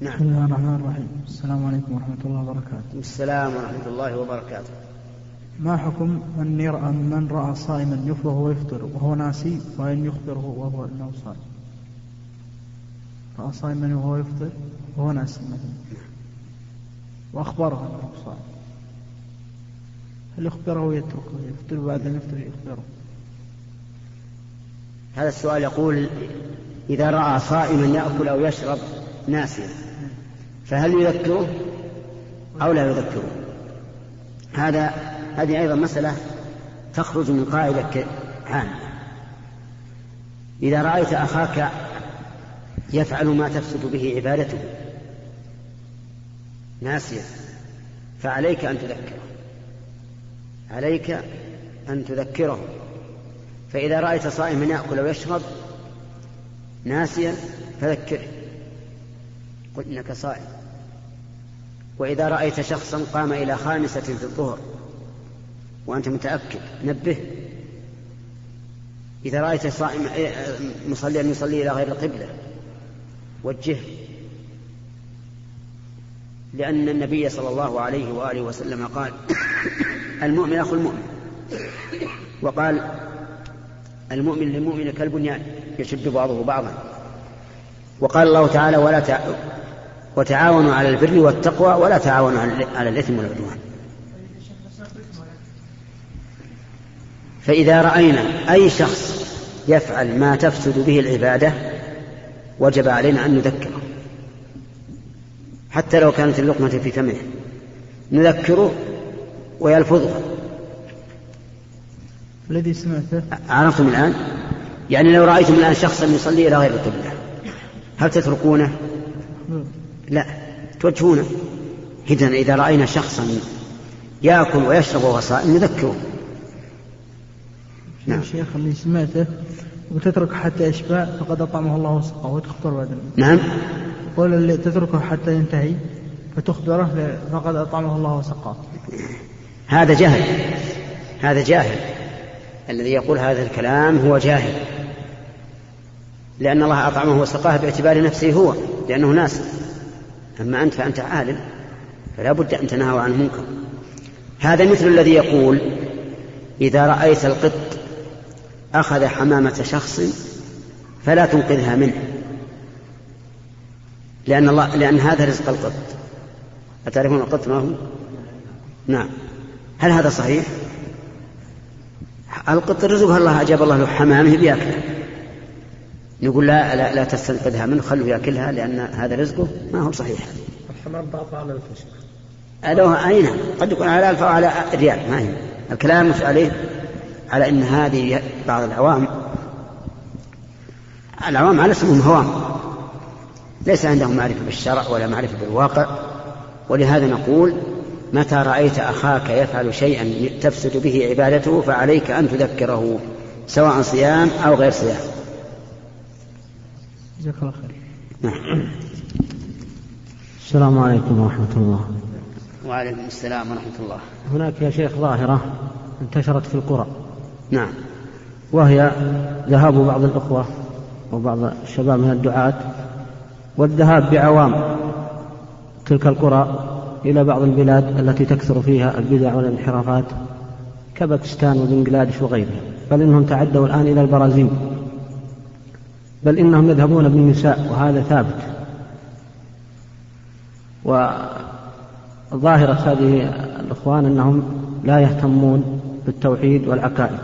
نعم. بسم الله الرحمن الرحيم. السلام عليكم ورحمة الله وبركاته. السلام ورحمة الله وبركاته. ما حكم من رأى صائما يفطر ويفطر وهو ناسي فإن يخبره وهو أنه صائم؟ رأى صائما وهو يفطر وهو ناسي مثلا وأخبره أنه صائم، هل يخبره ويتركه يفطر وبعد أن يفطر يخبره؟ هذا السؤال يقول إذا رأى صائما يأكل أو يشرب ناسيا فهل يذكره أو لا يذكره؟ هذه أيضا مسألة تخرج من قاعدة عامة. إذا رأيت أخاك يفعل ما تفسد به عبادته ناسيا فعليك أن تذكره، عليك أن تذكره. فإذا رأيت صائما يأكل ويشرب ناسيا فذكره، قل إنك صائم. وإذا رأيت شخصا قام إلى 5 في الظهر وأنت متأكد نبه. إذا رأيت صائم مصليا يصلي إلى غير القبلة وجهه، لأن النبي صلى الله عليه وآله وسلم قال المؤمن أخو المؤمن، وقال المؤمن للمؤمن كالبنيان يشد بعضه بعضا، وقال الله تعالى وتعاونوا على البر والتقوى ولا تعاونوا على الإثم والعدوان. فإذا رأينا أي شخص يفعل ما تفسد به العبادة وجب علينا أن نذكره، حتى لو كانت اللقمة في فمه نذكره ويلفظه. الذي سمعته عرفتم الآن؟ يعني لو رأيتم الآن شخصا يصلي إلى غير القبلة هل تتركونه؟ لا، توجهونه. إذن إذا رأينا شخصا يأكل ويشرب وهو صائم نذكره. نعم. الشيخ اللي سمعته وتترك حتى إشباع فقد أطعمه الله وسقاه وتخبره بعد. نعم. قول اللي تتركه حتى ينتهي فتخبره فقد أطعمه الله وسقاه. هذا جهل، هذا جاهل. الذي يقول هذا الكلام هو جاهل، لأن الله أطعمه وسقاه باعتبار نفسه هو، لأنه ناس. أما أنت فأنت عالم، فلا بد أن تنهى عن المنكر. هذا مثل الذي يقول إذا رأيت القط أخذ حمامة شخص فلا تنقذها منه، لأن هذا رزق القط. أتعرفون القط ما هو؟ نعم. هل هذا صحيح؟ القط رزقها الله، أجاب الله له حمامه بيأكله، نقول لا تستنقذها منه، خلوه يأكلها لأن هذا رزقه؟ ما هو صحيح. الحمام ضعف على الفشخ ألوها أين قد يكون على 1000 أو على ريال، ما هي الكلام مش عليه، على أن هذه بعض العوام على اسمهم هوام، ليس عندهم معرفة بالشرع ولا معرفة بالواقع. ولهذا نقول متى رأيت أخاك يفعل شيئا تفسد به عبادته فعليك أن تذكره، سواء صيام أو غير صيام. جزاك الله خير. السلام عليكم ورحمة الله. وعليكم السلام ورحمة الله. هناك يا شيخ ظاهرة انتشرت في القرى. نعم. وهي ذهاب بعض الأخوة وبعض الشباب من الدعاة والذهاب بعوام تلك القرى إلى بعض البلاد التي تكثر فيها البدع والانحرافات كباكستان وبنغلاديش وغيرها، بل إنهم تعدوا الآن إلى البرازيل، بل إنهم يذهبون بالنساء وهذا ثابت. وظاهرة هذه الإخوان أنهم لا يهتمون بالتوحيد والعقائد،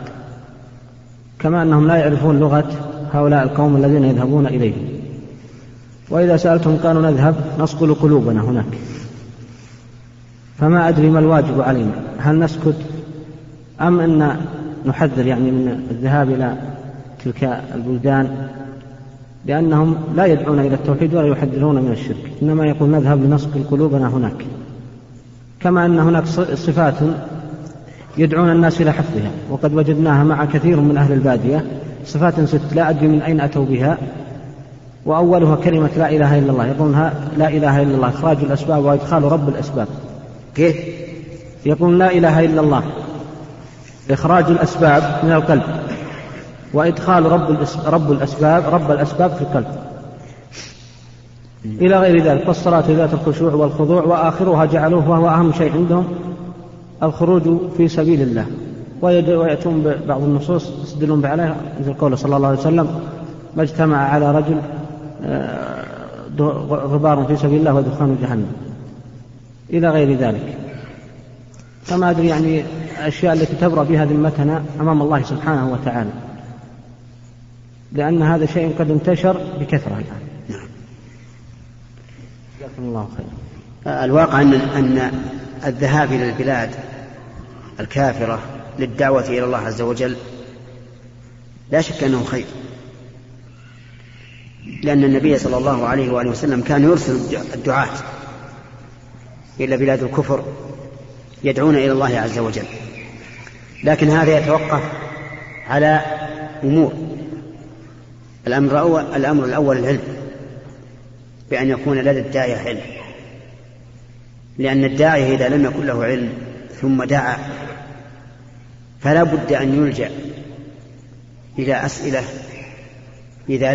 كما أنهم لا يعرفون لغة هؤلاء القوم الذين يذهبون إليهم، وإذا سألتهم قالوا نذهب نصقل قلوبنا هناك. فما أدري ما الواجب علينا، هل نسكت أم أن نحذر يعني من الذهاب إلى تلك البلدان، لأنهم لا يدعون إلى التوحيد ولا يحذرون من الشرك، إنما يقول نذهب لنسكل قلوبنا هناك، كما أن هناك صفات يدعون الناس إلى حفظها، وقد وجدناها مع كثير من أهل البادية، صفات 6 لا أدري من أين أتوا بها، وأولها كلمة لا إله إلا الله، يقولونها لا إله إلا الله إخراج الأسباب وإدخال رب الأسباب. كيف؟ يقول لا إله إلا الله إخراج الأسباب من القلب وإدخال رب الأسباب في القلب. إلى غير ذلك. فالصلاة ذات الخشوع والخضوع، وآخرها جعلوه وهو أهم شيء عندهم الخروج في سبيل الله، ويأتون بعض النصوص يستدلون عليها، مثل قوله صلى الله عليه وسلم: ما اجتمع على رجل غبار في سبيل الله ودخان جهنم، إلى غير ذلك. فما أدري يعني الأشياء التي تبرأ بها ذمتنا أمام الله سبحانه وتعالى، لأن هذا شيء قد انتشر بكثرة الآن. نعم. جزاكم الله خيرا. الواقع أن الذهاب إلى البلاد الكافرة للدعوة إلى الله عز وجل لا شك أنه خير، لأن النبي صلى الله عليه وآله وسلم كان يرسل الدعاة إلى بلاد الكفر يدعون إلى الله عز وجل. لكن هذا يتوقف على أمور: الأمر الأول العلم، بأن يكون لدى الداعية علم، لأن الداعية إذا لم يكن له علم ثم دعا فلا بد أن يلجأ إلى أسئلة إذا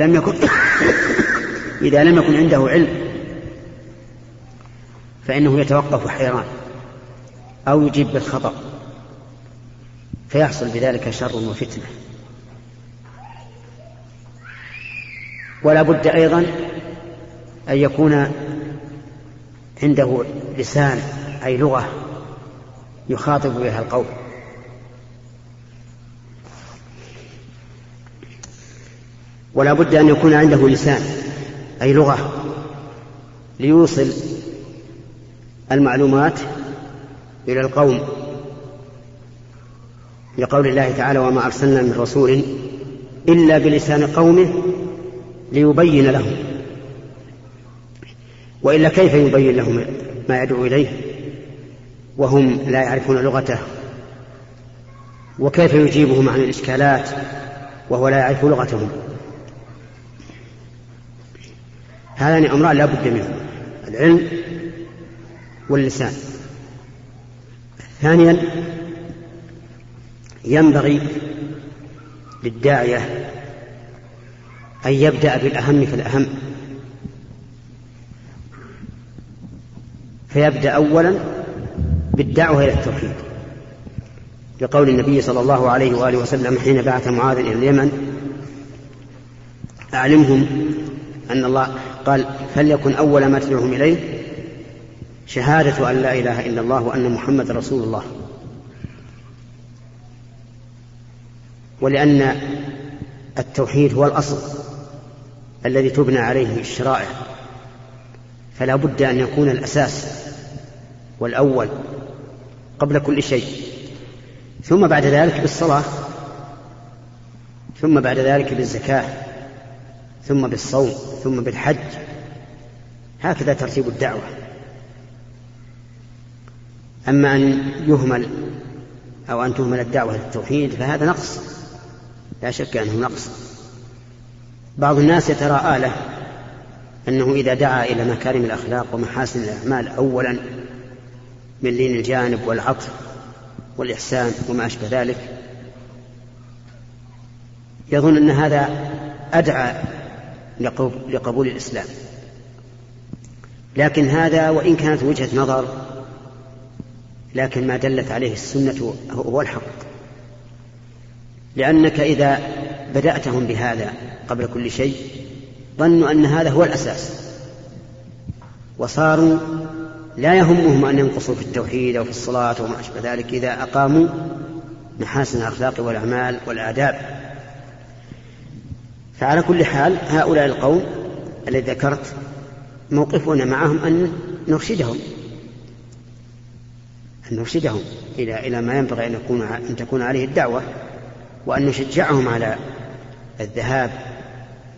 لم يكن عنده علم فإنه يتوقف حيران أو يجيب بالخطأ، فيحصل بذلك شر وفتنة. ولا بد أيضا أن يكون عنده لسان، أي لغة يخاطب بها القوم. ولا بد أن يكون عنده لسان، أي لغة ليوصل المعلومات إلى القوم، لقول الله تعالى: وما أرسلنا من رسول إلا بلسان قومه ليبين لهم، وإلا كيف يبين لهم ما يدعو إليه وهم لا يعرفون لغته؟ وكيف يجيبهم عن الإشكالات وهو لا يعرف لغتهم؟ هذان أمران لا بد منهم: العلم واللسان. ثانيا، ينبغي للداعية أن يبدأ بالأهم فالأهم، فيبدأ أولا بالدعوة إلى التوحيد، لقول النبي صلى الله عليه وآله وسلم حين بعث معاذ إلى اليمن: أعلمهم أن الله قال: فليكن أول ما تدعوهم إليه شهادة أن لا إله إلا الله وأن محمد رسول الله. ولأن التوحيد هو الأصل الذي تبنى عليه الشرائع، فلا بد أن يكون الأساس والأول قبل كل شيء، ثم بعد ذلك بالصلاة، ثم بعد ذلك بالزكاة، ثم بالصوم، ثم بالحج. هكذا ترتيب الدعوة. أما أن يهمل أو أن تهمل الدعوة للتوحيد فهذا نقص، لا شك أنه نقص. بعض الناس يتراءى له أنه إذا دعا إلى مكارم الأخلاق ومحاسن الأعمال أولا من لين الجانب والعطف والإحسان وما أشبه ذلك، يظن أن هذا أدعى لقبول الإسلام. لكن هذا وإن كانت وجهة نظر، لكن ما دلت عليه السنة هو الحق، لأنك إذا بدأتهم بهذا قبل كل شيء ظنوا أن هذا هو الأساس، وصاروا لا يهمهم أن ينقصوا في التوحيد أو في الصلاة وما أشبه ذلك إذا أقاموا محاسن الأخلاق والأعمال والآداب. فعلى كل حال هؤلاء القوم الذي ذكرت موقفنا معهم أن نرشدهم إلى ما ينبغي أن تكون عليه الدعوة، وأن نشجعهم على الذهاب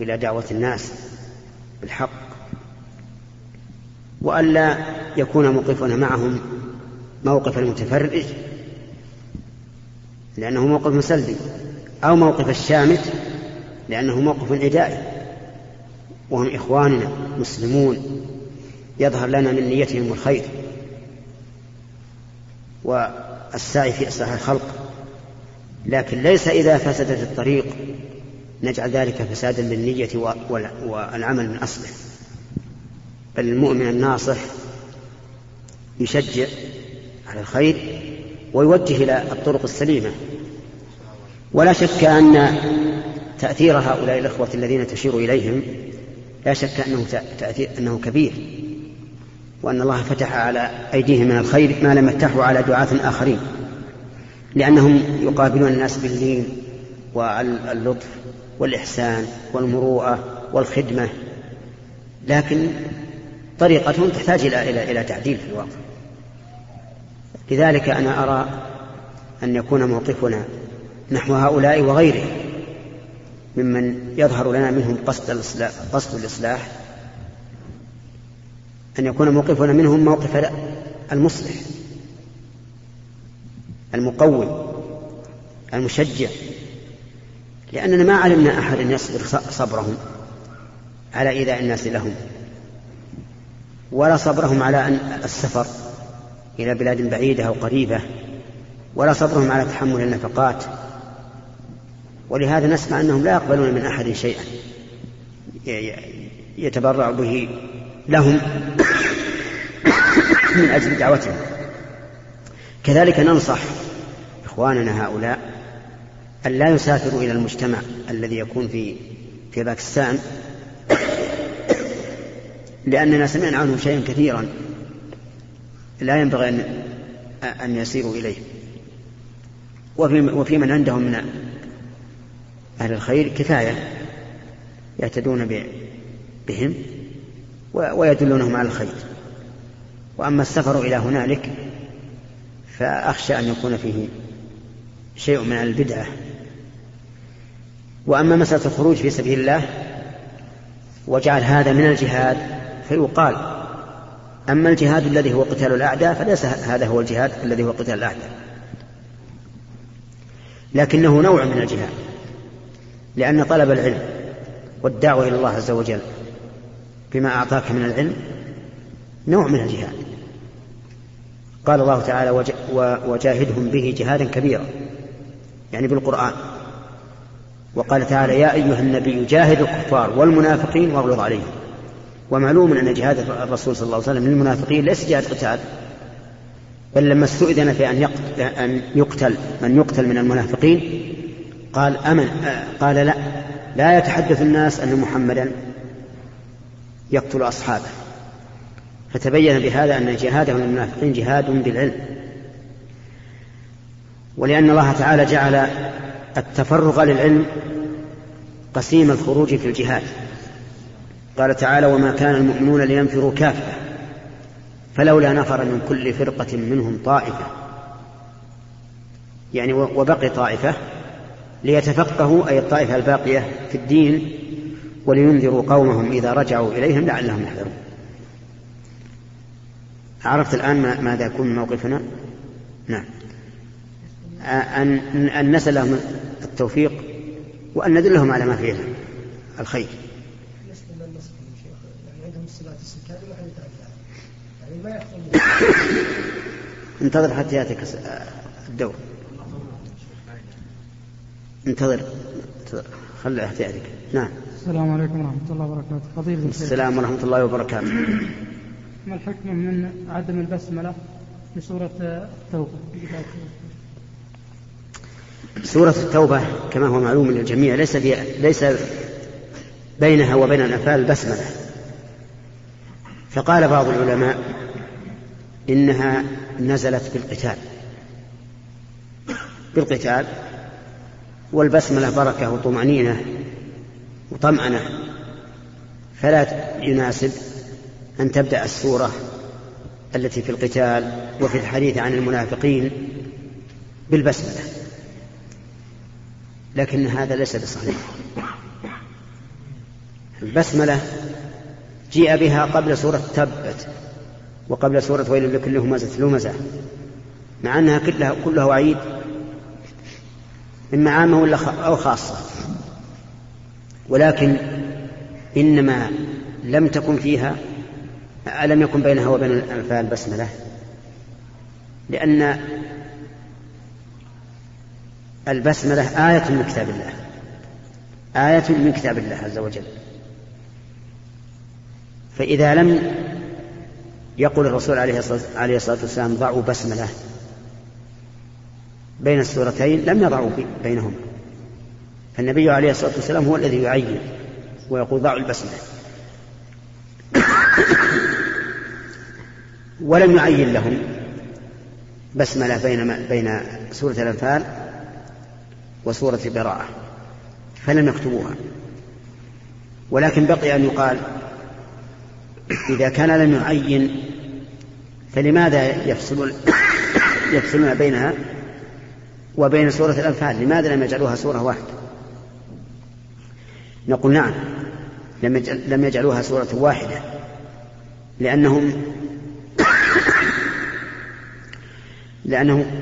إلى دعوة الناس بالحق، وألا يكون موقفنا معهم موقف المتفرج لأنه موقف سلبي، أو موقف الشامت لأنه موقف عدائي، وهم إخواننا مسلمون يظهر لنا من نيتهم الخير والسعي في إصلاح الخلق. لكن ليس إذا فسدت الطريق نجعل ذلك فسادا للنية والعمل من أصله. بل المؤمن الناصح يشجع على الخير ويوجه إلى الطرق السليمة. ولا شك أن تأثير هؤلاء الأخوة الذين تشير إليهم لا شك أنه تأثير أنه كبير، وأن الله فتح على أيديهم من الخير ما لم يفتحوا على دعاة آخرين، لأنهم يقابلون الناس باللين واللطف والإحسان والمروءة والخدمة، لكن طريقتهم تحتاج إلى تعديل في الواقع. لذلك أنا أرى أن يكون موقفنا نحو هؤلاء وغيره ممن يظهر لنا منهم قصد الإصلاح أن يكون موقفنا منهم موقف المصلح المقوم المشجع، لأننا ما علمنا أحد يصبر صبرهم على إيذاء الناس لهم، ولا صبرهم على السفر إلى بلاد بعيدة أو قريبة، ولا صبرهم على تحمل النفقات. ولهذا نسمع أنهم لا يقبلون من أحد شيئا يتبرع به لهم من أجل دعوتهم. كذلك ننصح إخواننا هؤلاء أن لا يسافروا إلى المجتمع الذي يكون في باكستان، لأننا سمعنا عنهم شيئا كثيرا لا ينبغي أن يسيروا إليه. وفي من عندهم من أهل الخير كفاية يهتدون بهم ويدلونهم على الخير، وأما السفر إلى هنالك فأخشى أن يكون فيه شيء من البدعة. وأما مسألة الخروج في سبيل الله وجعل هذا من الجهاد فيقال، أما الجهاد الذي هو قتال الأعداء فليس هذا هو الجهاد الذي هو قتال الأعداء، لكنه نوع من الجهاد، لأن طلب العلم والدعوة إلى الله عز وجل بما أعطاك من العلم نوع من الجهاد. قال الله تعالى وجاهدهم به جهادا كبيرا، يعني بالقرآن. وقال تعالى يا أيها النبي جاهد الكفار والمنافقين واغلظ عليهم. ومعلوم أن جهاد الرسول صلى الله عليه وسلم للمنافقين ليس جهاد قتال، بل لما استؤذن في أن يقتل من يقتل من المنافقين قال أمن، قال لا يتحدث الناس أن محمدا يقتل أصحابه، فتبين بهذا أن جهادهم المنافقين جهاد بالعلم. ولأن الله تعالى جعل التفرغ للعلم قسيم الخروج في الجهاد، قال تعالى وما كان المؤمنون لينفروا كافة فلولا نفر من كل فرقة منهم طائفة، يعني وبقي طائفة ليتفقهوا، أي الطائفة الباقية في الدين، ولينذروا قومهم إذا رجعوا إليهم لعلهم يحذرون. عرفت الآن ماذا يكون موقفنا؟ نعم، أن نسألهم التوفيق وأن ندلهم على ما فيه الخير. انتظر حتى يأتيك الدور، انتظر خلي حتى يأتيك. نعم. السلام عليكم ورحمة الله وبركاته. فضيلة الشيخ، السلام ورحمة الله وبركاته. ما الحكمة من عدم البسملة في سورة التوبة؟ سورة التوبة كما هو معلوم للجميع ليس بينها وبين الأنفال البسملة، فقال بعض العلماء إنها نزلت بالقتال والبسملة بركة وطمأنينة وطمأنة، فلا يناسب أن تبدأ السورة التي في القتال وفي الحديث عن المنافقين بالبسملة، لكن هذا ليس بصحيح. البسملة جاء بها قبل سورة تبت وقبل سورة ويل لكل همزة لمزة، مع أنها كلها عيد، إما عامة أو خاصة، ولكن إنما لم يكن بينها وبين الأنفال بسملة، لأن البسملة آية من كتاب الله، آية من كتاب الله عز وجل، فإذا لم يقول الرسول عليه الصلاة والسلام ضعوا بسملة بين السورتين لم يضعوا بينهم، فالنبي عليه الصلاة والسلام هو الذي يعين ويقول ضعوا البسملة، ولم يعين لهم بسملة بين سورة الأنفال وسورة البراءة فلم يكتبوها. ولكن بقي أن يقال إذا كان لم يعين فلماذا يفصلون بينها وبين سورة الأنفال؟ لماذا لم يجعلوها سورة واحدة؟ نقول نعم، لم يجعلوها سورة واحدة لأنهم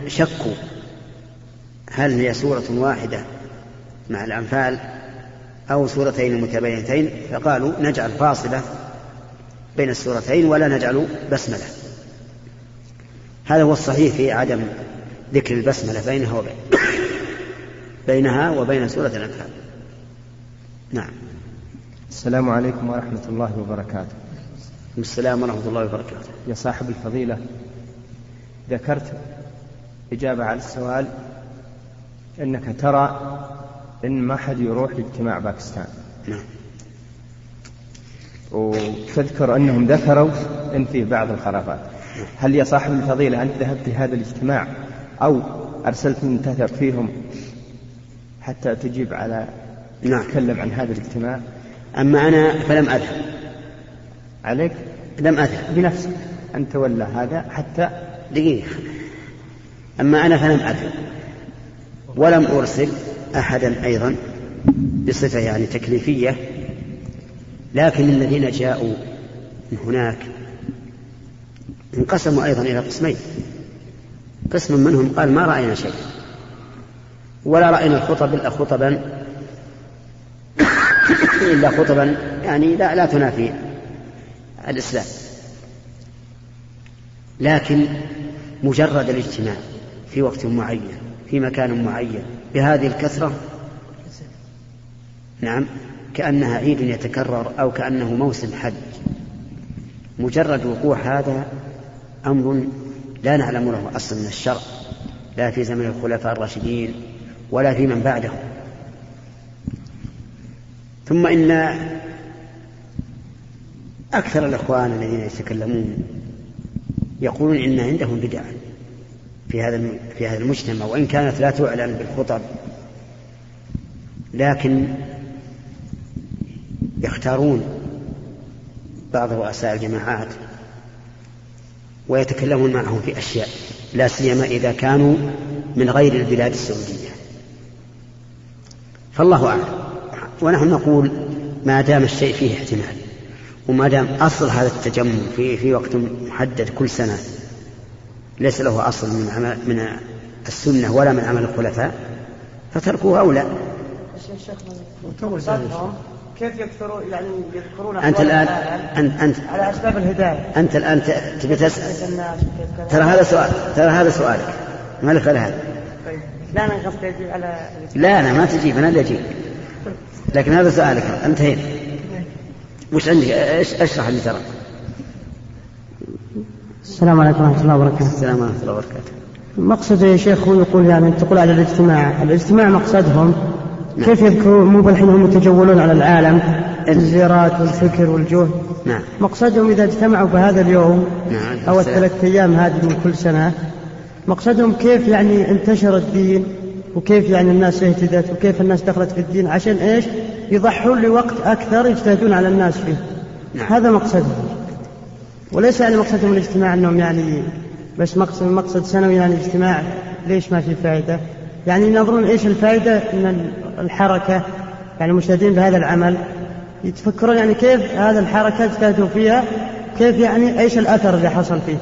شكوا هل هي سورة واحدة مع الأنفال أو سورتين متباينتين، فقالوا نجعل فاصلة بين السورتين ولا نجعل بسملة. هذا هو الصحيح في عدم ذكر البسملة بينها وبين سورة الأنفال. نعم. السلام عليكم ورحمة الله وبركاته. السلام ورحمة الله وبركاته. يا صاحب الفضيلة، ذكرت إجابة على السؤال أنك ترى أن ما حد يروح لاجتماع باكستان. نعم. وتذكر أنهم ذكروا أن فيه بعض الخرافات. هل يا صاحب الفضيلة أنت ذهبت لهذا الاجتماع أو أرسلت من تثق فيهم حتى تجيب على تتكلم عن هذا الاجتماع؟ أما أنا فلم أذهب. عليك لم أذهب بنفسك أن تولى هذا حتى دقيقة. أما أنا فلم أذهب ولم أرسل أحدا أيضا بصفة يعني تكليفية، لكن الذين جاءوا من هناك انقسموا أيضا إلى قسمين. قسم منهم قال ما رأينا شيء ولا رأينا الخطب إلا خطبا يعني لا تنافي الإسلام، لكن مجرد الاجتماع في وقت معين في مكان معين بهذه الكثرة نعم كأنها عيد يتكرر أو كأنه موسم حج. مجرد وقوع هذا أمر لا نعلم له أصل من الشرع، لا في زمن الخلفاء الراشدين ولا في من بعدهم. ثم إن أكثر الأخوان الذين يتكلمون يقولون إن عندهم بدعة في هذا المجتمع، وإن كانت لا تعلن بالخطب لكن يختارون بعض رؤساء الجماعات ويتكلمون معهم في أشياء، لا سيما إذا كانوا من غير البلاد السعودية. فالله أعلم، ونحن نقول ما دام الشيء فيه احتمال وما دام أصل هذا التجمع في وقت محدد كل سنة ليس له أصل من السنة ولا من عمل الخلفاء، فتركوه أولى. كيف يذكرون أنت الآن على أسباب الهداية؟ أنت الآن تبي تسأل، ترى هذا سؤالك ما لك غير هذا. لا أنا قصدي أجيب على لا أنا ما تجيب، أنا اللي أجيب، لكن هذا سؤالك أنت هنا وش عندك؟ أشرح اللي ترى. السلام عليكم ورحمة الله وبركاته. السلام ورحمة الله وبركاته. مقصد يا شيخ هو يقول يعني تقول على الاجتماع مقصدهم نعم. كيف يذكرون مو بالحين هم يتجولون على العالم الزيارات والفكر والجهد نعم. مقصدهم إذا اجتمعوا بهذا اليوم نعم. أو الثلاثة أيام هذه من كل سنة مقصدهم كيف يعني انتشر الدين وكيف يعني الناس اهتدت وكيف الناس دخلت في الدين، عشان إيش؟ يضحوا لوقت أكثر يجتهدون على الناس فيه نعم. هذا مقصدهم، وليس يعني مقصدهم الاجتماع أنهم يعني بس مقصد سنوي يعني اجتماع ليش ما في فائدة، يعني ينظرون إيش الفائدة من الحركة يعني المشتهدين بهذا العمل، يتفكرون يعني كيف هذا الحركة اجتهدوا فيها، كيف يعني إيش الأثر اللي حصل فيه.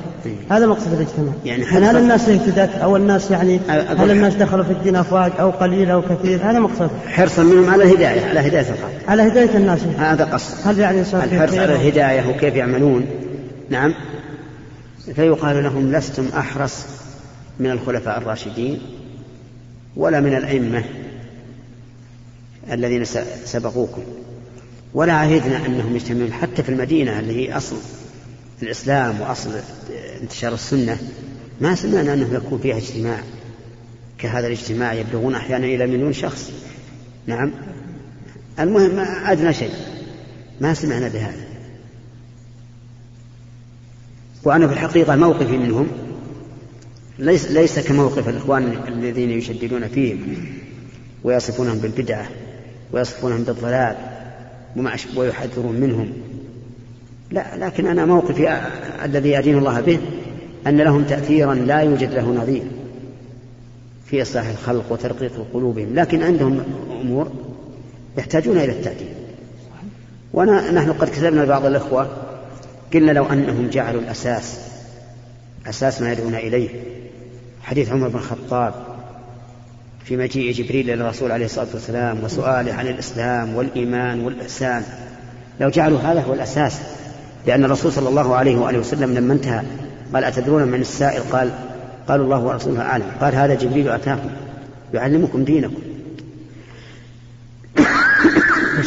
هذا مقصد الاجتماع يعني هل الناس اهتدت أو الناس يعني هل الناس دخلوا في الدين أفواج أو قليل أو كثير، هذا مقصد حرصا منهم على هداية الناس. هذا قصد هل يعني الحرص على الهداية وكيف يعملون نعم. فيقال لهم لستم أحرص من الخلفاء الراشدين ولا من الأئمة الذين سبقوكم، ولا عهدنا أنهم يجتمعون حتى في المدينة اللي هي أصل الإسلام وأصل انتشار السنة ما سمعنا أنه يكون فيها اجتماع كهذا الاجتماع يبلغون أحيانا إلى 1,000,000 شخص. نعم المهم أدنى شيء ما سمعنا بهذا. وأنا في الحقيقة موقفي منهم ليس كموقف الإخوان الذين يشددون فيهم ويصفونهم بالبدعة ويصفونهم بالضلال ويحذرون منهم، لا، لكن أنا موقفي الذي أدين الله به أن لهم تأثيرا لا يوجد له نظير في إصلاح الخلق وترقيق قلوبهم، لكن عندهم أمور يحتاجون إلى التعديل. ونحن قد كتبنا لبعض الإخوة قلنا لو أنهم جعلوا الأساس أساس ما يدعون إليه حديث عمر بن الخطاب في مجيء جبريل للرسول عليه الصلاة والسلام وسؤاله عن الإسلام والإيمان والإحسان، لو جعلوا هذا هو الأساس، لأن الرسول صلى الله عليه وآله وسلم لما انتهى قال أتدرون من السائل؟ قال الله ورسوله أعلم، قال هذا جبريل أتاكم يعلمكم دينكم.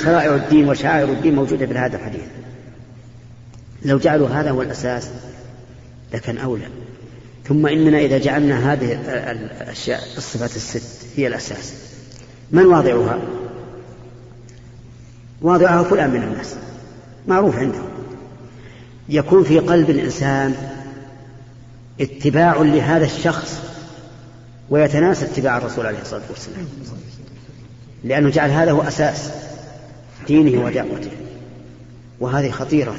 شرائع الدين وشعائر الدين موجودة في هذا الحديث، لو جعلوا هذا هو الأساس لكن أولى. ثم إننا إذا جعلنا هذه الأشياء الصفات الست هي الأساس، من واضعها؟ واضعها فلان من الناس معروف عندهم، يكون في قلب الإنسان اتباع لهذا الشخص ويتناسى اتباع الرسول عليه الصلاة والسلام، لأنه جعل هذا هو أساس دينه ودعوته، وهذه خطيرة،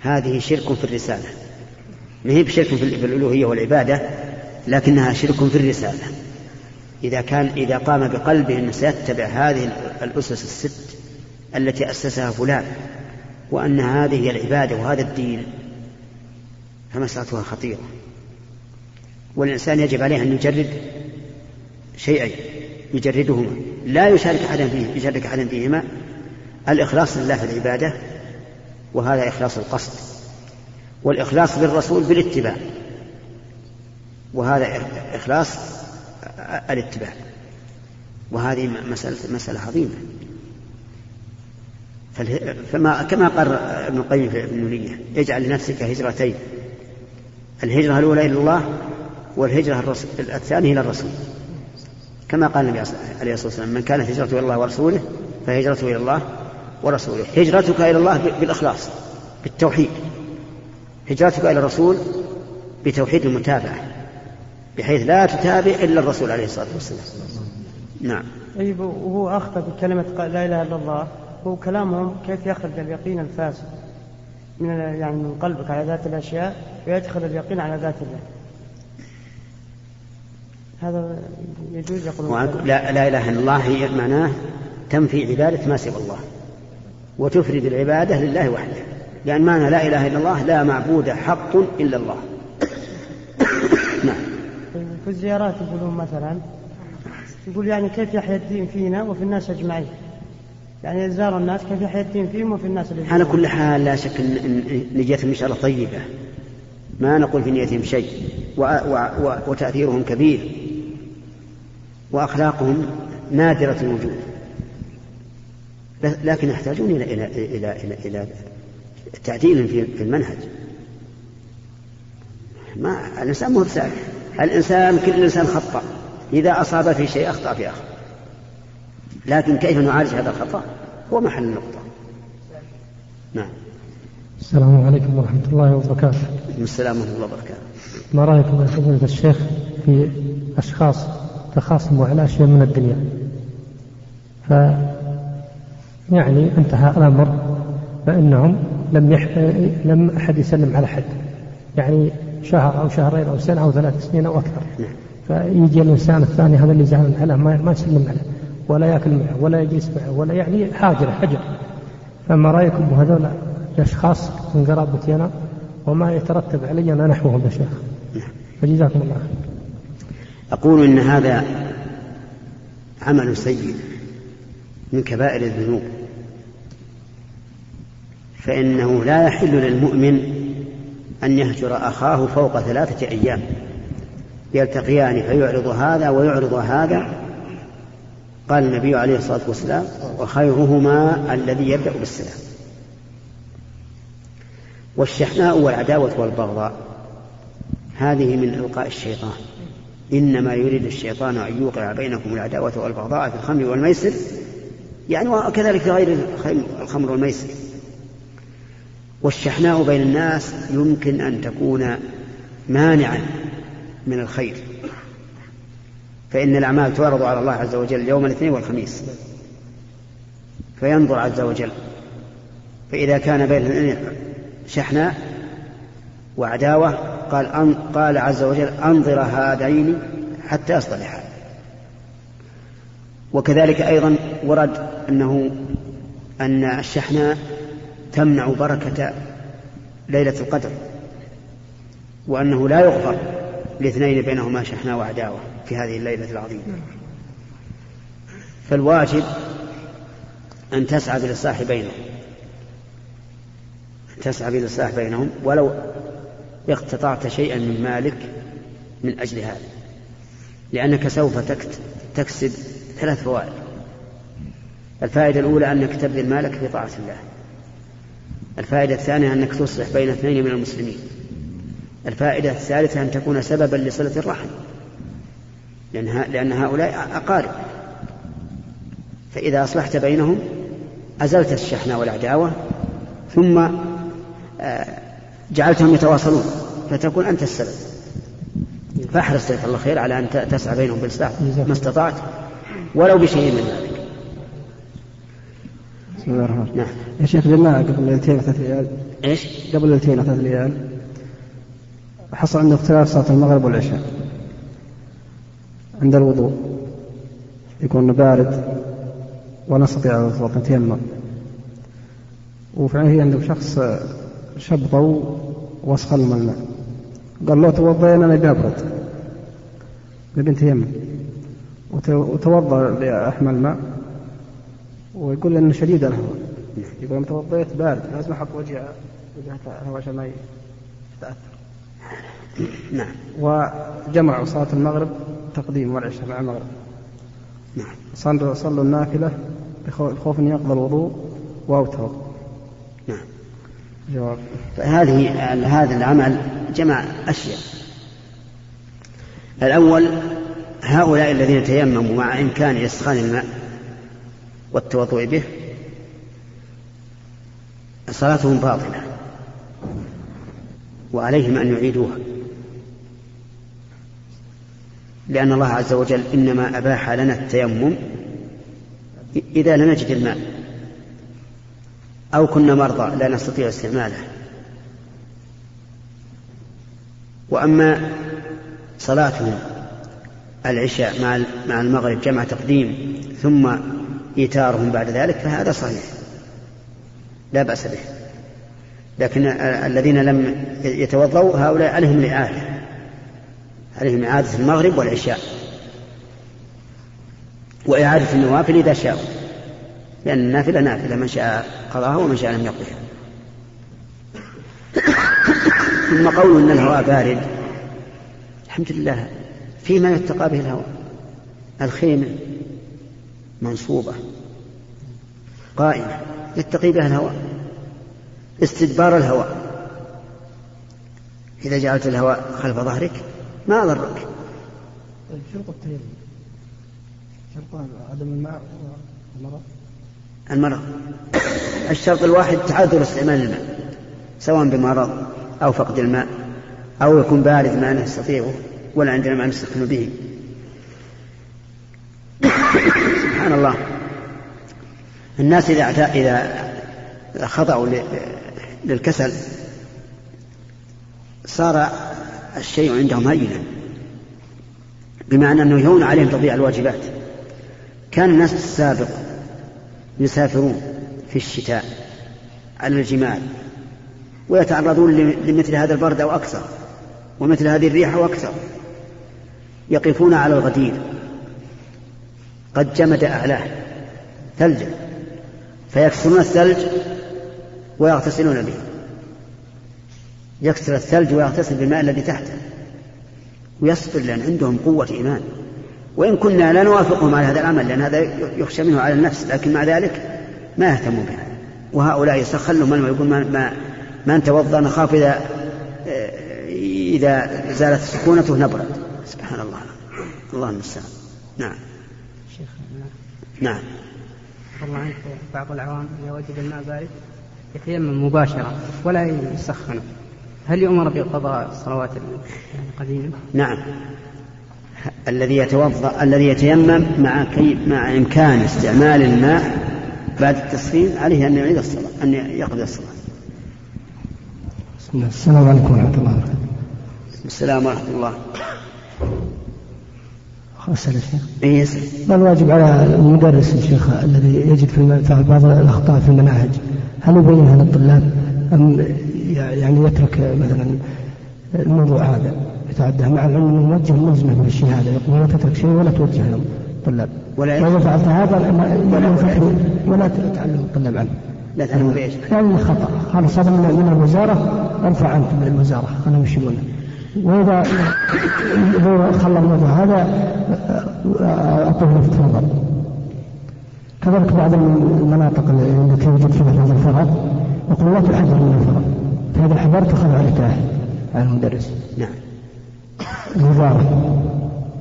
هذه شرك في الرسالة، ما هي بشرك في الألوهية والعبادة لكنها شرك في الرسالة إذا قام بقلبه أن سيتبع هذه الأسس الست التي أسسها فلان، وأن هذه هي العبادة وهذا الدين، فمسألتها خطيرة. والإنسان يجب عليه أن يجرد شيئين يجردهما لا يشارك أحدا فيه، يشارك أحدا فيهما الإخلاص لله في العبادة، وهذا إخلاص القصد، والإخلاص بالرسول بالاتباع، وهذا إخلاص الاتباع، وهذه مسألة عظيمة. كما قال ابن القيم في النونية اجعل لنفسك هجرتين، الهجرة الأولى إلى الله والهجرة الثانية إلى الرسول، كما قال النبي عليه الصلاة والسلام من كانت هجرته إلى الله ورسوله فهجرته إلى الله ورسوله. هجرتك إلى الله بالإخلاص بالتوحيد، هجرتك إلى الرسول بتوحيد المتابعة بحيث لا تتابع إلا الرسول عليه الصلاة والسلام. نعم. طيب وهو أخطأ بكلمة لا إله إلا الله، هو كلامهم كيف يخرج اليقين الفاسد من قلبك على ذات الأشياء ويدخل اليقين على ذات الله؟ هذا يجوز يقولون لا إله إلا الله هي معناه تنفي عبادة ما سوى الله وتفرد العبادة لله وحده، لأن معنى لا إله إلا الله لا معبود حق إلا الله. نعم. في الزيارات يقولون مثلا يقول كيف يحيى الدين فينا وفي الناس أجمعين، زار الناس كيف يحيى الدين فيهم وفي الناس أجمعين. على كل حال لا شك أن نيتهم إن شاء الله طيبة، ما نقول في نيتهم شيء، وتأثيرهم كبير، وأخلاقهم نادرة الوجود، لكن يحتاجون إلى تعديل في المنهج. الإنسان مو سالك، كل الإنسان خطأ، إذا أصاب في شيء أخطأ في آخر، لكن كيف نعالج هذا الخطأ هو محل النقطة. نعم. السلام عليكم ورحمة الله وبركاته. السلام ورحمة الله وبركاته. ما رأيكم يا فضيلة الشيخ في أشخاص تخاصموا على أشياء من الدنيا، انتهى الأمر فإنهم لم أحد يسلم على حد، شهر أو شهرين أو سنة أو 3 سنين أو أكثر، فيجي الإنسان الثاني هذا اللي زعلان عليه ما يسلم عليه ولا يأكل معه ولا يجلس معه ولا حجر. فما رأيكم بهذول الأشخاص من قرابتنا وما يترتب علينا نحوهم يا شيخ؟ فجزاكم الله خير. أقول إن هذا عمل سيء من كبائر الذنوب، فإنه لا يحل للمؤمن أن يهجر أخاه فوق 3 أيام يلتقيان فيعرض هذا ويعرض هذا. قال النبي عليه الصلاة والسلام وخيرهما الذي يبدأ بالسلام. والشحناء والعداوة والبغضاء هذه من إلقاء الشيطان. إنما يريد الشيطان أن يوقع بينكم العداوة والبغضاء في الخمر والميسر، يعني وكذلك غير الخمر والميسر. والشحناء بين الناس يمكن أن تكون مانعا من الخير، فإن الأعمال تعرض على الله عز وجل يوم الاثنين والخميس، فينظر عز وجل، فإذا كان بين شحناء وعداوة قال عز وجل أنظر هذين حتى أصطلحا. وكذلك أيضا ورد أن الشحناء تمنع بركة ليلة القدر، وأنه لا يغفر لاثنين بينهما شحناء وعداوة في هذه الليلة العظيمة. فالواجب أن تسعى بالإصلاح بينهم، تسعى بالإصلاح بينهم ولو اقتطعت شيئا من مالك من أجل هذا، لأنك سوف تكسب ثلاث فوائد. الفائدة الأولى أنك تبذل مالك في طاعة الله، الفائدة الثانية أنك تصلح بين اثنين من المسلمين، الفائدة الثالثة أن تكون سببا لصلة الرحم لأن هؤلاء أقارب، فإذا أصلحت بينهم أزلت الشحنة والعداوة، ثم جعلتهم يتواصلون فتكون أنت السبب. فاحرص جزاك الله خير على أن تسعى بينهم بالإصلاح ما استطعت ولو بشيء من ذلك. بسم الله الرحمن الرحيم. نعم يا شيخ، جماعة قبل ليلتين وثلاث ليال حصل عندنا اختلاف صلاة المغرب والعشاء عند الوضوء، يكون بارد ولا نستطيع الوضوء نتيمم، وفعلا هي عندك شخص شبطه وسخن من الماء، قال له توضينا انا بابرد نبي نتيمم، وتوضا لاحمى الماء ويقول انه شديد الهواء، يقول انا توضيت بارد لازم احط وجهه الهواء عشان ما يتاثر. نعم. وجمع صلاة المغرب تقديم والعشاء مع المغرب. نعم. صلوا النافلة بخوف أن يقضى الوضوء وأوتر. نعم. جواب. هذا العمل جمع أشياء. الأول هؤلاء الذين تيمموا مع إمكان إسخان الماء والتوضؤ به صلاتهم باطلة، وعليهم أن يعيدوها، لأن الله عز وجل إنما أباح لنا التيمم إذا لم نجد الماء أو كنا مرضى لا نستطيع استعماله. وأما صلاتهم العشاء مع المغرب جمع تقديم ثم إيتارهم بعد ذلك فهذا صحيح لا بأس به، لكن الذين لم يتوضؤوا هؤلاء عليهم الإعادة، عليهم إعادة المغرب والعشاء وإعادة النوافل إذا شاءوا، لأن النافلة نافلة من شاء قضاها ومن شاء لم يقضها. ثم قول أن الهواء بارد، الحمد لله فيما يتقى به الهواء، الخيمة منصوبة قائمة يتقي بها الهواء، استدبار الهواء، إذا جعلت الهواء خلف ظهرك ما أضرك. طيب شرط التيمم، شرط عدم الماء والمرض، الشرط الواحد تعذر استعمال الماء، سواء بمرض أو فقد الماء أو يكون بارد ما نستطيعه ولا عندنا ما نستخدم به. سبحان الله، الناس إذا خضعوا للكسل صار الشيء عندهم هينا، بمعنى أنه يهون عليهم تضييع الواجبات. كان الناس السابق يسافرون في الشتاء على الجمال ويتعرضون لمثل هذا البرد أو أكثر، ومثل هذه الريحة وأكثر، يقفون على الغدير قد جمد أعلاه ثلجا فيكسرون الثلج ويغتسلون به، يكسر الثلج ويغتسل بالماء الذي تحته ويصبر، لأن عندهم قوة إيمان. وإن كنا لا نوافقهم على هذا العمل لأن هذا يخشى منه على النفس، لكن مع ذلك ما يهتموا به، وهؤلاء يسخلوا من يقول ما من توضأ نخاف إذا زالت سكونته نبرد. سبحان الله، الله المستعان. نعم شيخ. نعم الله عنك، بعض العوام إذا وجد الماء بارد يتيمم مباشرة ولا يسخنه، هل يؤمر بقضاء الصلوات القديمة؟ نعم، الذي يتوضأ الذي يتيمم مع إمكان استعمال الماء بعد التسخين عليه أن يعيد الصلاة، أن يقضي الصلاة. السلام عليكم ورحمة الله وبركاته. السلام ورحمة الله. أسأل الشيخ. ما الواجب على المدرس الشيخ الذي يجد في بعض الأخطاء في المناهج، هل يبينها للطلاب أم يعني يترك مثلا الموضوع هذا يتعدى، مع العلم الموجه ملزمه بالشهادة يقول لا تترك شيء ولا توجه لهم الطلاب، ولا فعلت هذا ولا تعلم الطلاب عنه. لا تعلم بإيش؟ يعني خطأ خالص هذا من الوزارة، أرفع عنك من الوزارة أنا مشيونه. وإذا خلى الموضوع هذا أقول تفضل. كذلك بعض المناطق التي يوجد فيها هذا الفرق يقول لا تحذر من الفرق، فهذا الحذر تخذ عليك على المدرس. نعم الوزارة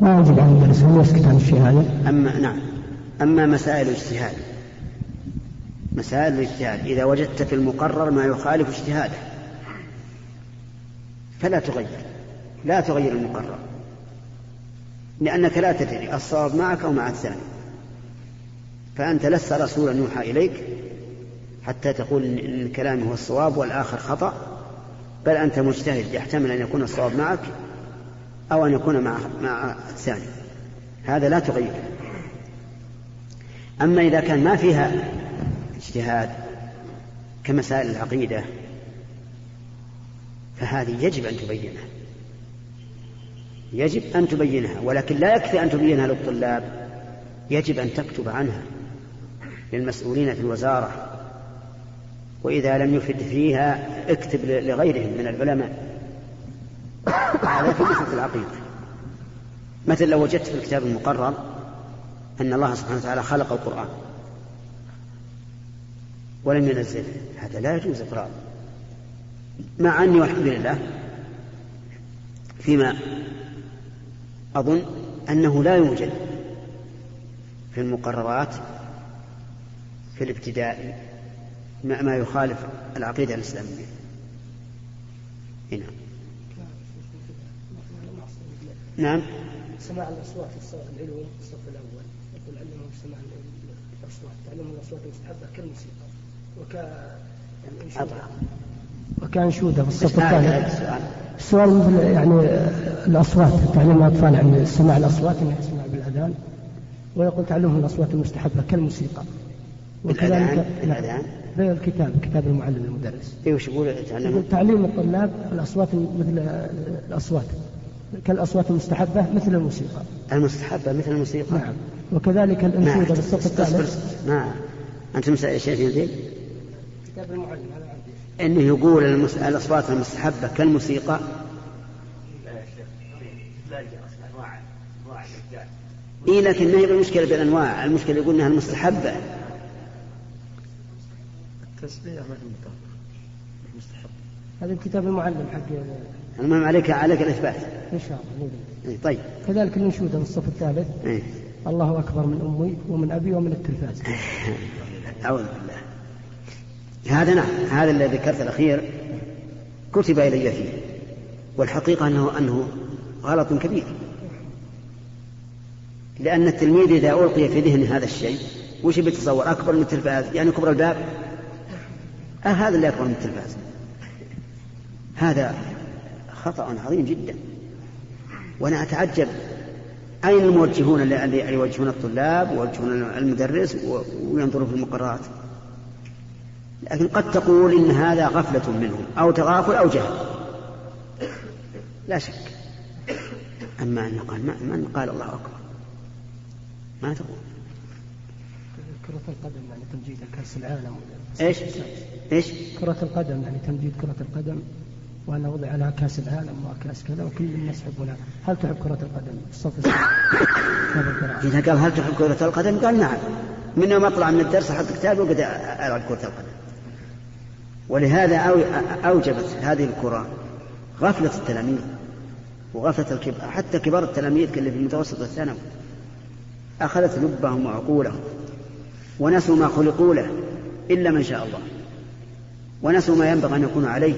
ما يجب على المدرس أن يسكت عن الشيء هذا. أما مسائل الاجتهاد، مسائل الاجتهاد إذا وجدت في المقرر ما يخالف اجتهاده فلا تغير، لا تغير المقرر، لأنك لا تدري الصواب معك أو مع الثاني، فأنت لست رسولا يوحى إليك حتى تقول إن كلامه هو الصواب والآخر خطأ، بل أنت مجتهد يحتمل أن يكون الصواب معك أو أن يكون مع الثاني، هذا لا تغير. أما إذا كان ما فيها اجتهاد كمسائل العقيدة فهذه يجب أن تبينها، يجب أن تبينها، ولكن لا يكفي أن تبينها للطلاب، يجب أن تكتب عنها للمسؤولين في الوزارة، وإذا لم يفد فيها اكتب لغيرهم من العلماء. هذا في مسألة العقيدة. مثل لو وجدت في الكتاب المقرر أن الله سبحانه وتعالى خلق القرآن ولم ينزله، هذا لا يجوز إقراره، مع أني والحمد لله فيما أظن أنه لا يوجد في المقررات في الابتداء ما يخالف العقيدة الإسلامية. هنا نعم سماع الأصوات في الصف العلوي، الصف الأول يقول علمهم سماع الأصوات، تعلمهم الأصوات المستحبة كالموسيقى وكان شودة في الصف الثاني. السؤال مثل يعني الأصوات، تعلم الأطفال عن سماع الأصوات أن يسمع بالأذان، ويقول تعلمهم الأصوات المستحبة كالموسيقى وكذلك كتاب المعلم المدرس. إيش يقول؟ تعليم الطلاب الأصوات مثل الأصوات كالأصوات المستحبة مثل الموسيقى، المستحبة مثل الموسيقى. نعم وكذلك الأنشودة بالصف الثالث. نعم أنت مسألة شايفين ذي كتاب المعلم أنه يقول الأصوات المستحبة كالموسيقى. إيه لكن ما هي المشكلة بالأنواع، المشكلة يقول أنها المستحبة. التسبيح مستحبة هذا كتاب المعلم حق المهم عليك الإثبات إن شاء الله. طيب كذلك النشودة بالصف الثالث الله أكبر من أمي ومن أبي ومن التلفاز. أعوذ بالله. هذا نعم، هذا الذي ذكرت الأخير كتب إلي فيه، والحقيقة أنه غلط كبير، لأن التلميذ إذا ألقي في ذهن هذا الشيء وش بتصور أكبر من التلفاز؟ يعني كبر الباب؟ هذا اللي أكبر من التلفاز، هذا خطأ عظيم جدا. وأنا أتعجب أين الموجهون اللي يوجهون الطلاب ويوجهون المدرس وينظروا في المقررات، لكن قد تقول إن هذا غفلة منهم أو تغافل أو جهل لا شك. أما أن قال من قال الله أكبر ما تقول كرة القدم يعني تمجيد كأس العالم إيش كرة القدم يعني تمجيد كرة القدم، وأنا وضع على كأس العالم وكأس كذا وكل الناس يحبونها. هل تحب كرة القدم؟ إذا قال هل تحب كرة القدم قال نعم، من يوم أطلع من الدرس حط كتابي وقد ألعب كرة القدم. ولهذا أوجبت هذه الكرة غفلة التلاميذ وغفلة الكبار، حتى كبار التلاميذ كاللي في المتوسط الثانوي أخذت لبهم وعقولهم ونسوا ما خلقوا له إلا من شاء الله، ونسوا ما ينبغي أن يكونوا عليه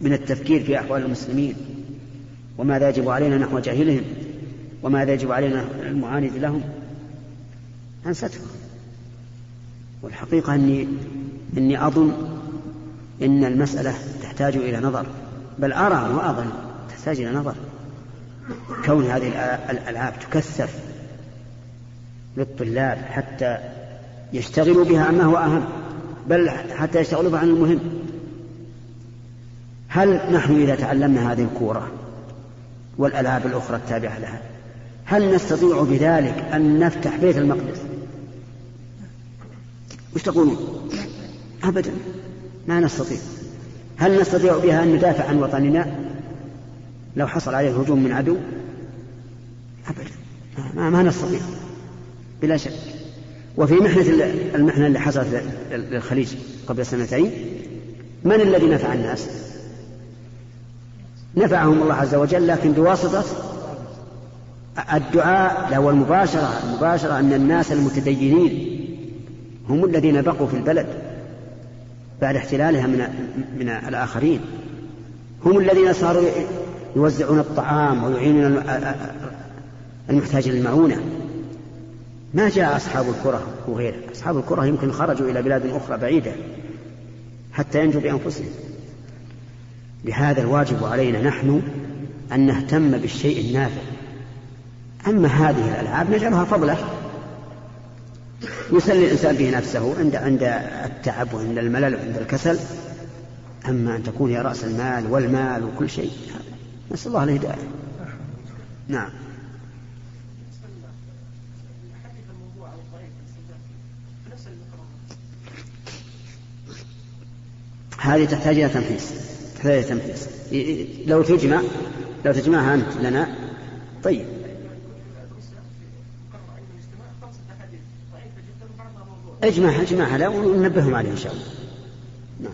من التفكير في أحوال المسلمين وماذا يجب علينا نحو جاهلهم وماذا يجب علينا المعاند لهم، أنستهم. والحقيقة أني أظن أن المسألة تحتاج إلى نظر، بل أرى وأظن تحتاج إلى نظر، كون هذه الألعاب تكثف للطلاب حتى يشتغلوا بها عما هو أهم، بل حتى يشتغلوا بها عن المهم. هل نحن إذا تعلمنا هذه الكورة والألعاب الأخرى التابعة لها هل نستطيع بذلك أن نفتح بيت المقدس؟ وش تقولون؟ أبدا ما نستطيع. هل نستطيع بها أن ندافع عن وطننا لو حصل عليه هجوم من عدو؟ أبدا ما نستطيع بلا شك. وفي المحنة اللي حصلت للخليج قبل 2 سنين من الذي نفع الناس؟ نفعهم الله عز وجل، لكن بواسطة الدعاء له والمباشرة، المباشرة أن الناس المتدينين هم الذين بقوا في البلد بعد احتلالها من الآخرين، هم الذين صاروا يوزعون الطعام ويعينون المحتاج للمعونة. ما جاء أصحاب الكرة وغيره، أصحاب الكرة يمكن خرجوا إلى بلاد أخرى بعيدة حتى ينجوا بأنفسهم. لهذا الواجب علينا نحن أن نهتم بالشيء النافع، أما هذه الألعاب نجعلها فضلة يسلي الإنسان به نفسه عند التعب وعند الملل وعند الكسل، أما أن تكون يا رأس المال والمال وكل شيء، نسأل الله الهداية. نعم. هذه تحتاج إلى تمحيص، لو تجمعها أنت لنا. طيب اجمعها لا وننبههم عليه إن شاء الله. نعم.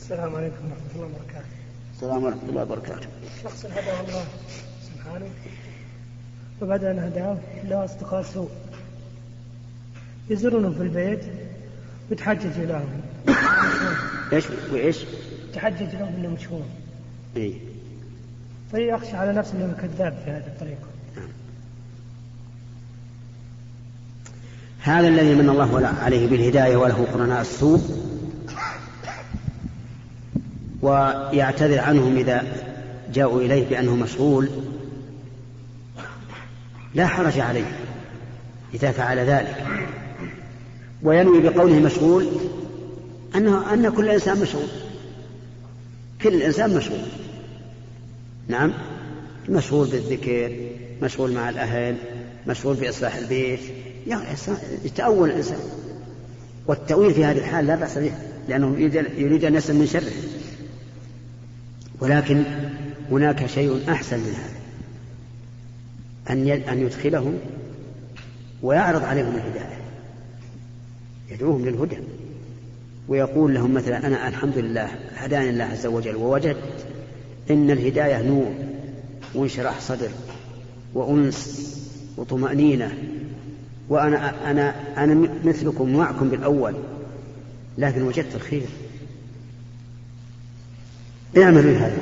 السلام عليكم ورحمة الله وبركاته. السلام ورحمة الله وبركاته. شخص هداه الله سبحانه وبعد أن هداه له أصدقاء سوء يزورونه في البيت ويتحجج لهم. ايش تحجج لهم انه مشهور. اي فيخشى على نفسه انه كذاب في هذه الطريقه. هذا الذي من الله عليه بالهدايه وله قرناء السوء ويعتذر عنهم اذا جاءوا اليه بانه مشغول، لا حرج عليه اذا فعل ذلك، وينوي بقوله مشغول أن كل إنسان مشغول، كل إنسان مشغول. نعم، مشغول بالذكر، مشغول مع الأهل، مشغول بإصلاح البيت، يتأول الإنسان، والتأويل في هذه الحال لا بأس به، لأنه يريد أن يسلم من شره، ولكن هناك شيء أحسن من هذا، أن يدخلهم ويعرض عليهم الهداية، يدعوهم للهدى ويقول لهم مثلا: أنا الحمد لله هداني الله عز وجل، ووجدت إن الهداية نور وانشراح صدر وأنس وطمأنينة، وأنا أنا أنا مثلكم معكم بالأول، لكن وجدت الخير. اعملوا هذا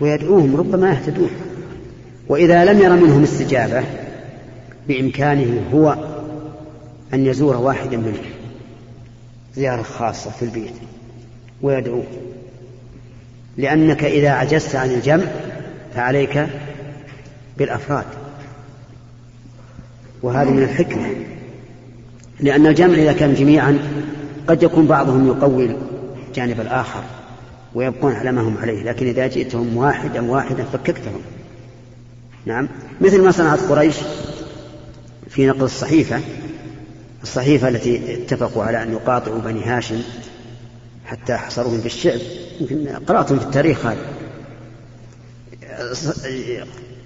ويدعوهم، ربما يهتدون. وإذا لم ير منهم استجابة بإمكانه هو أن يزور واحدا منهم زيارة خاصة في البيت ويدعوه، لأنك إذا عجزت عن الجمع فعليك بالأفراد، وهذا من الحكمة، لأن الجمع إذا كان جميعا قد يكون بعضهم يقوي الجانب الآخر ويبقون على ما هم عليه، لكن إذا جئتهم واحدا واحدا فككتهم. نعم، مثل ما صنعت قريش في نقل الصحيفة التي اتفقوا على أن يقاطعوا بني هاشم حتى حصروهم بالشعب، يمكن قرأتهم في التاريخ هذا.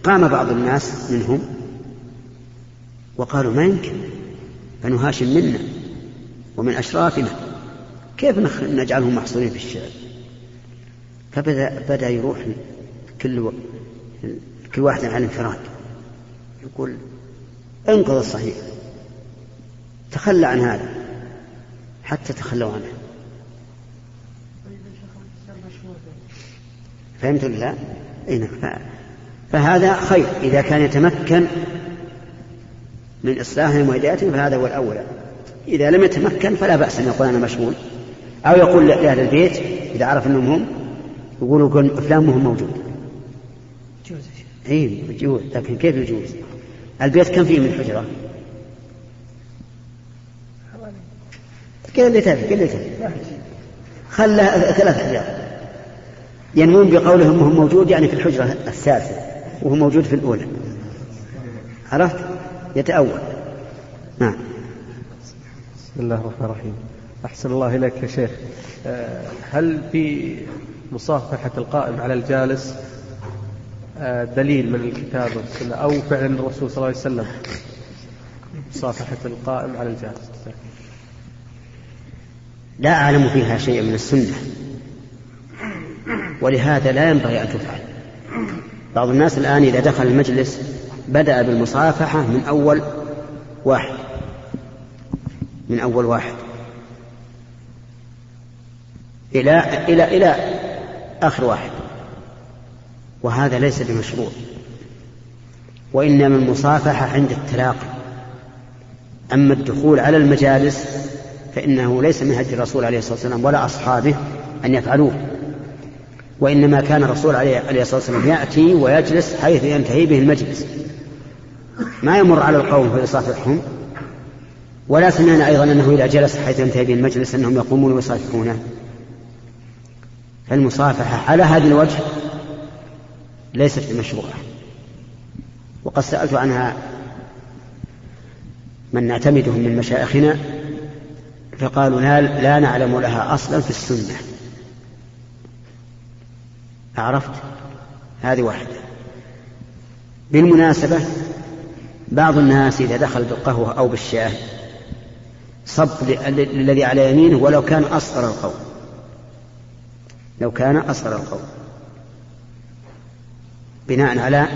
قام بعض الناس منهم وقالوا: ما يمكن، بنو هاشم منا ومن أشرافنا، كيف نجعلهم محصورين في الشعر؟ فبدأ يروح كل واحد عن انفراد، يقول انقذ الصحيح، تخلى عن هذا حتى تخلوا عنه. فهمت ولا لا؟ فهذا خير إذا كان يتمكن من إصلاحهم وهدايتهم، فهذا هو الأول. إذا لم يتمكن فلا بأس أن يقول أنا مشغول، أو يقول لأهل البيت إذا عرف أنهم هم يقولوا أفلامهم موجود. أي يجوز، لكن كيف يجوز؟ البيت كم فيه من حجرة؟ كل اللي تابع خلى 3 حجرات ينمون بقولهم وهم موجود، يعني في الحجرة 3th وهم موجود في الأولى. عرفت؟ يتأول. نعم. بسم الله الرحمن الرحيم. أحسن الله إليك يا شيخ، هل في مصافحة القائم على الجالس دليل من الكتاب والسنة أو فعل الرسول صلى الله عليه وسلم مصافحة القائم على الجالس؟ لا أعلم فيها شيء من السنة، ولهذا لا ينبغي أن تفعل. بعض الناس الآن إذا دخل المجلس بدأ بالمصافحة من أول واحد إلى آخر واحد، وهذا ليس بمشروع، وإنما المصافحة عند التلاقي. أما الدخول على المجالس فإنه ليس من هدي الرسول عليه الصلاة والسلام ولا أصحابه أن يفعلوه، وإنما كان الرسول عليه الصلاة والسلام يأتي ويجلس حيث ينتهي به المجلس، ما يمر على القوم فيصافحهم، ولا سمعنا أيضا أنه إذا جلس حيث ينتهي به المجلس أنهم يقومون ويصافحونه. فالمصافحة على هذا الوجه ليست مشروعة، وقد سألت عنها من نعتمدهم من مشايخنا فقالوا لا نعلم لها أصلا في السنة. عرفت؟ هذه واحدة. بالمناسبة بعض الناس إذا دخل بالقهوة أو بالشاي صب الذي على يمينه ولو كان أصغر القوم بناء على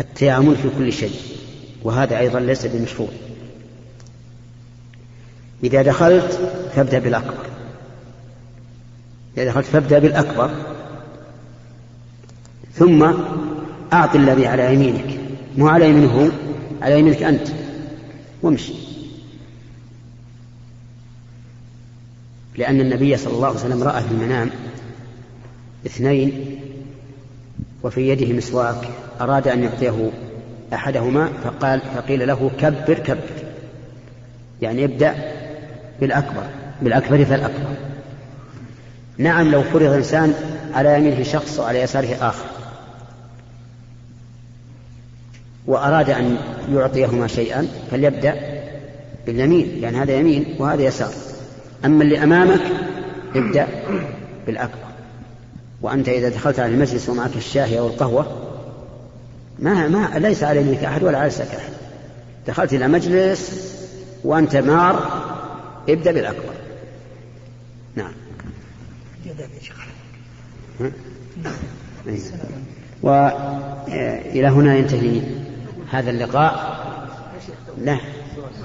التيامن في كل شيء، وهذا أيضا ليس بمشروع. إذا دخلت فابدأ بالأكبر، ثم أعط الذي على يمينك، مو على يمينه، على يمينك أنت، وامشي. لأن النبي صلى الله عليه وسلم رأى في المنام 2 وفي يده مسواك، أراد أن يعطيه أحدهما فقيل له كبر، يعني ابدأ بالأكبر فالأكبر. نعم لو فرض إنسان على يمينه شخص وعلى يساره آخر وأراد أن يعطيهما شيئا فليبدأ باليمين، يعني هذا يمين وهذا يسار. أما اللي أمامك ابدأ بالأكبر. وأنت إذا دخلت على المجلس ومعك الشاهي أو القهوة ما ليس على يمينك أحد ولا على يسارك أحد، دخلت إلى مجلس وأنت مار ابدأ بالأكبر. نعم. وإلى هنا ينتهي هذا اللقاء. لا